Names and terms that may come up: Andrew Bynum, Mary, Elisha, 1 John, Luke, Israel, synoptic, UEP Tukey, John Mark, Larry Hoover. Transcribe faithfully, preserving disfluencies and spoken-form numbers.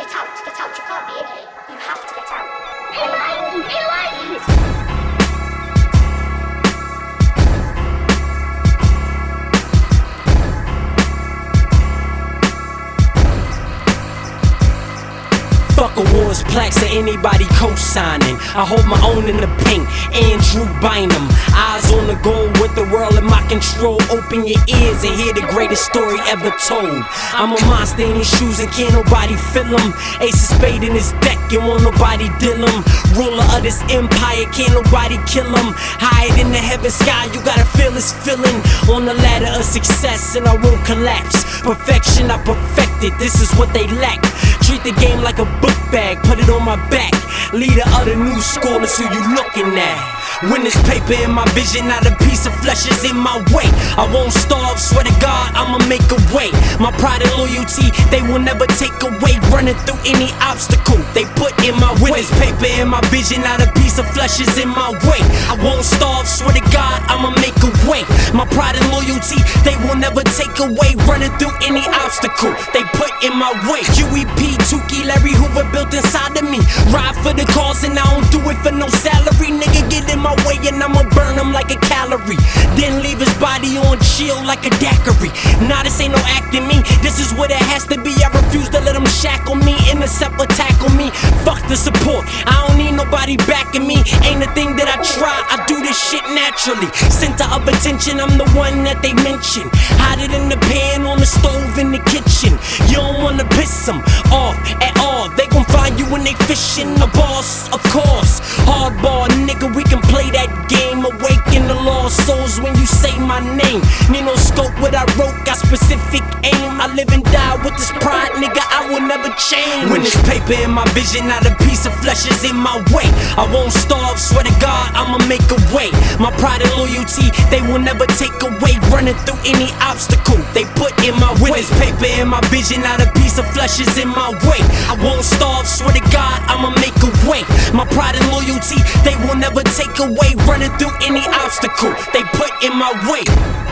Get out, get out, you can't be in here. You have to get out. Enlighten, enlighten! Fuck awards, plaques, or anybody co-signing. I hold my own in the paint, Andrew Bynum. Eyes on the goal with the world in my control. Open your ears and hear the greatest story ever told. I'm a monster in these shoes and can't nobody fill them. Ace of spade in his deck and won't nobody deal him. Ruler of this empire, can't nobody kill him. Hide in the heaven sky, you gotta feel this feeling. On the ladder of success and I won't collapse. Perfection, I perfected, this is what they lack. Treat the game like a book bag, put it on my back. Leader of the new school is who you looking at. When this paper in my vision, not a piece of flesh is in my way. I won't starve, swear to God, I'ma make a way. My pride and loyalty, they will never take away. Running through any obstacle they put in my way. When this paper in my vision, not a piece of flesh is in my way. I won't starve, swear to God, I'ma make a way. My pride and loyalty, they will never take away. Running through any obstacle they put in my way. U E P Tukey, Larry Hoover built inside of me. Ride for the cause and I don't do it for no salary. Nigga get in my way and I'ma burn him like a calorie. Then leave his body on chill like a daiquiri. Nah, this ain't no acting me, this is what it has to be. I refuse to let him shackle me, intercept or tackle me. Fuck the support, I don't need nobody backing me. Ain't a thing that I try, I do this shit naturally. Center of attention, I'm the one that they mention. Hide it in the pan, on the stove, in the kitchen. You don't wanna piss them off at all. They gon' find you when they fishing, the boss, of course. Hardball, nigga, we can play that game. Awaken the lost souls when you say my name. Need no scope what I wrote, got specific aim. I live and die with this pride, nigga, I will never change. When this paper in my vision, not a piece of flesh is in my way. I won't starve, swear to God, I'ma make a way. My pride and loyalty, they will never take away. Running through any obstacle they put in my way. When this paper in my vision, not a piece of flesh is in my way. I won't starve, swear to God, I'ma make a way. My pride and loyalty, they will never take away. Running through any obstacle they put in my way.